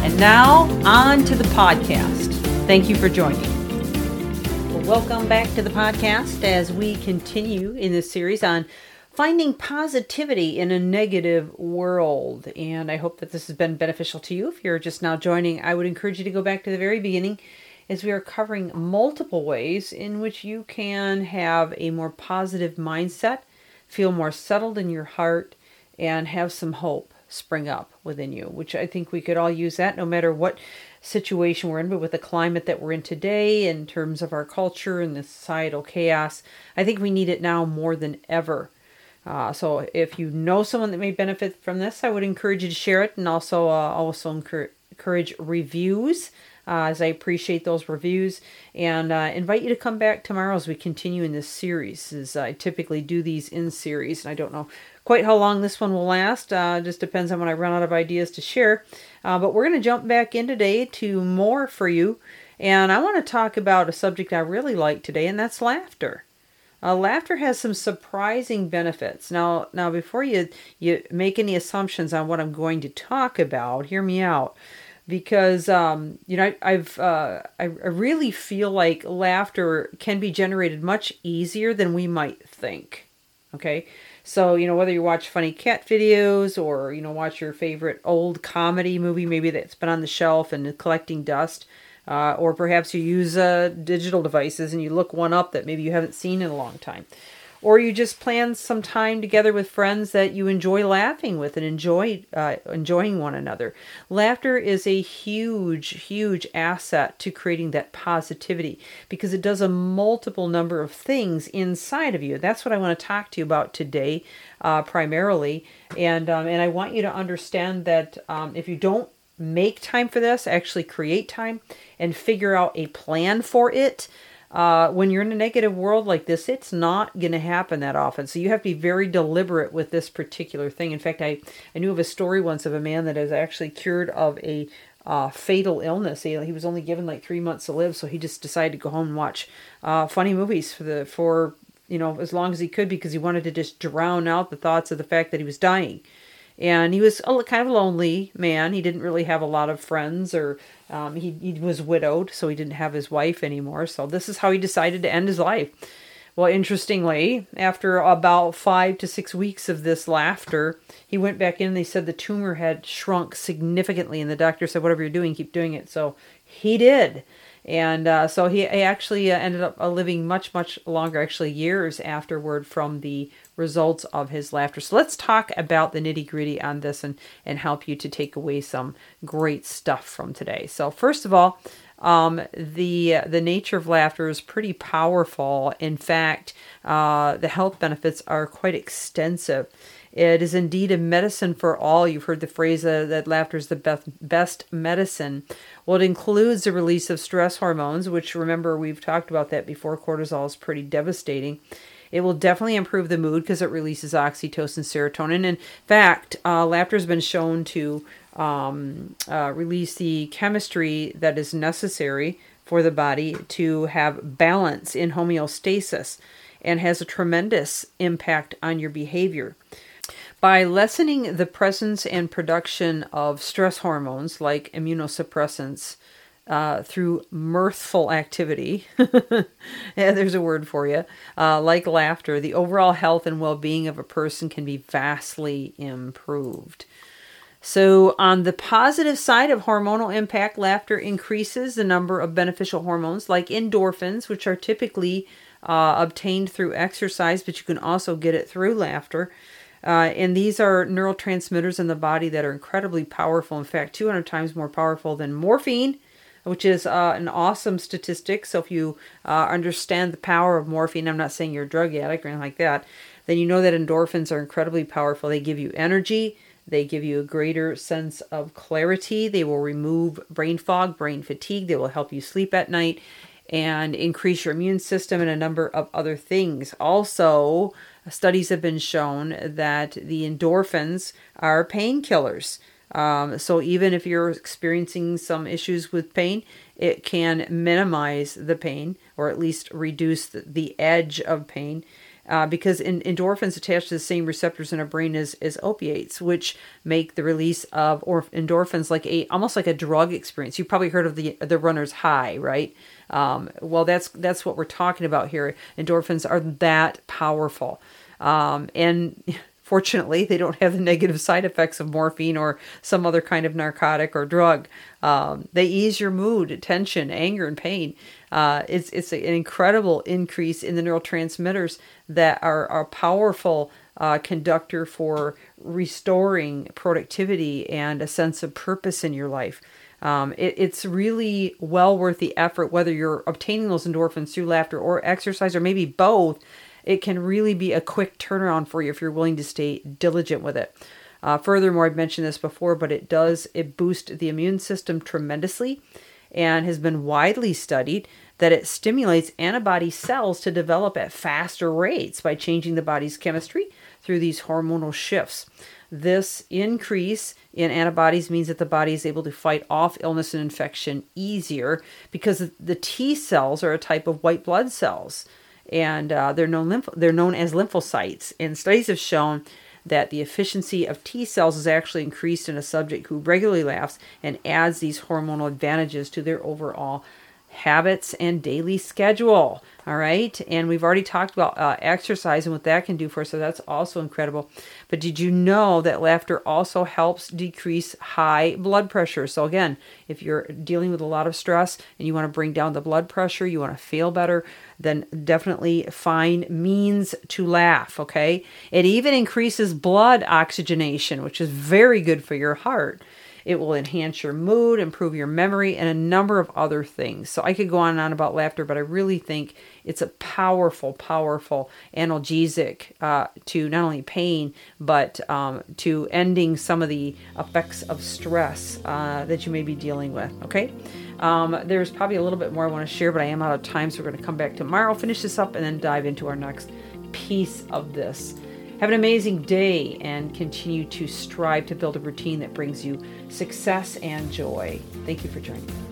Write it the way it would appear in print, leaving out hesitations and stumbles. And now, on to the podcast. Thank you for joining. Well, welcome back to the podcast as we continue in this series on finding positivity in a negative world. And I hope that this has been beneficial to you. If you're just now joining, I would encourage you to go back to the very beginning as we are covering multiple ways in which you can have a more positive mindset, feel more settled in your heart, and have some hope spring up within you, which I think we could all use that no matter what situation we're in. But with the climate that we're in today, in terms of our culture and the societal chaos, I think we need it now more than ever. So if you know someone that may benefit from this, I would encourage you to share it, and also encourage reviews, as I appreciate those reviews, and invite you to come back tomorrow as we continue in this series, as I typically do these in series, and I don't know quite how long this one will last. Just depends on when I run out of ideas to share. But we're going to jump back in today to more for you, and I want to talk about a subject I really like today, and that's laughter. Laughter has some surprising benefits. Now before you make any assumptions on what I'm going to talk about, hear me out. Because, I really feel like laughter can be generated much easier than we might think. Okay. So, whether you watch funny cat videos or, watch your favorite old comedy movie, maybe that's been on the shelf and collecting dust, or perhaps you use digital devices and you look one up that maybe you haven't seen in a long time. Or you just plan some time together with friends that you enjoy laughing with and enjoying one another. Laughter is a huge, huge asset to creating that positivity because it does a multiple number of things inside of you. That's what I want to talk to you about today, primarily. And I want you to understand that if you don't make time for this, actually create time and figure out a plan for it. When you're in a negative world like this, it's not going to happen that often. So you have to be very deliberate with this particular thing. In fact, I knew of a story once of a man that is actually cured of a fatal illness. He was only given like 3 months to live, so he just decided to go home and watch funny movies for as long as he could because he wanted to just drown out the thoughts of the fact that he was dying. And he was a kind of lonely man. He didn't really have a lot of friends, or he was widowed, so he didn't have his wife anymore. So this is how he decided to end his life. Well, interestingly, after about 5 to 6 weeks of this laughter, he went back in and they said the tumor had shrunk significantly. And the doctor said, whatever you're doing, keep doing it. So he did. And so he actually ended up living much, much longer, actually years afterward from the results of his laughter. So let's talk about the nitty gritty on this and help you to take away some great stuff from today. So first of all, the nature of laughter is pretty powerful. In fact, the health benefits are quite extensive. It is indeed a medicine for all. You've heard the phrase that laughter is the best medicine. Well, it includes the release of stress hormones, which, remember, we've talked about that before. Cortisol is pretty devastating. It will definitely improve the mood because it releases oxytocin, serotonin. In fact, laughter has been shown to release the chemistry that is necessary for the body to have balance in homeostasis, and has a tremendous impact on your behavior. By lessening the presence and production of stress hormones like immunosuppressants through mirthful activity, yeah, there's a word for you, like laughter, the overall health and well-being of a person can be vastly improved. So on the positive side of hormonal impact, laughter increases the number of beneficial hormones like endorphins, which are typically obtained through exercise, but you can also get it through laughter. And these are neurotransmitters in the body that are incredibly powerful. In fact, 200 times more powerful than morphine, which is an awesome statistic. So if you understand the power of morphine, I'm not saying you're a drug addict or anything like that, then you know that endorphins are incredibly powerful. They give you energy. They give you a greater sense of clarity. They will remove brain fog, brain fatigue. They will help you sleep at night and increase your immune system and a number of other things. Also, studies have been shown that the endorphins are painkillers. So even if you're experiencing some issues with pain, it can minimize the pain or at least reduce the edge of pain because endorphins attach to the same receptors in our brain as opiates, which make the release of endorphins like almost like a drug experience. You've probably heard of the runner's high, right? Well, that's what we're talking about here. Endorphins are that powerful. And fortunately, they don't have the negative side effects of morphine or some other kind of narcotic or drug. They ease your mood, tension, anger, and pain. It's an incredible increase in the neurotransmitters that are powerful conductor for restoring productivity and a sense of purpose in your life. It's really well worth the effort, whether you're obtaining those endorphins through laughter or exercise or maybe both. It can really be a quick turnaround for you if you're willing to stay diligent with it. Furthermore, I've mentioned this before, but it boosts the immune system tremendously and has been widely studied that it stimulates antibody cells to develop at faster rates by changing the body's chemistry through these hormonal shifts. This increase in antibodies means that the body is able to fight off illness and infection easier because the T cells are a type of white blood cells. And they're known as lymphocytes. And studies have shown that the efficiency of T cells is actually increased in a subject who regularly laughs and adds these hormonal advantages to their overall habits and daily schedule. All right. And we've already talked about exercise and what that can do for us. So that's also incredible. But did you know that laughter also helps decrease high blood pressure? So again, if you're dealing with a lot of stress and you want to bring down the blood pressure, you want to feel better, then definitely find means to laugh. Okay. It even increases blood oxygenation, which is very good for your heart. It will enhance your mood, improve your memory, and a number of other things. So I could go on and on about laughter, but I really think it's a powerful, powerful analgesic to not only pain, but to ending some of the effects of stress that you may be dealing with, okay? There's probably a little bit more I want to share, but I am out of time, so we're going to come back tomorrow, finish this up, and then dive into our next piece of this. Have an amazing day and continue to strive to build a routine that brings you success and joy. Thank you for joining us.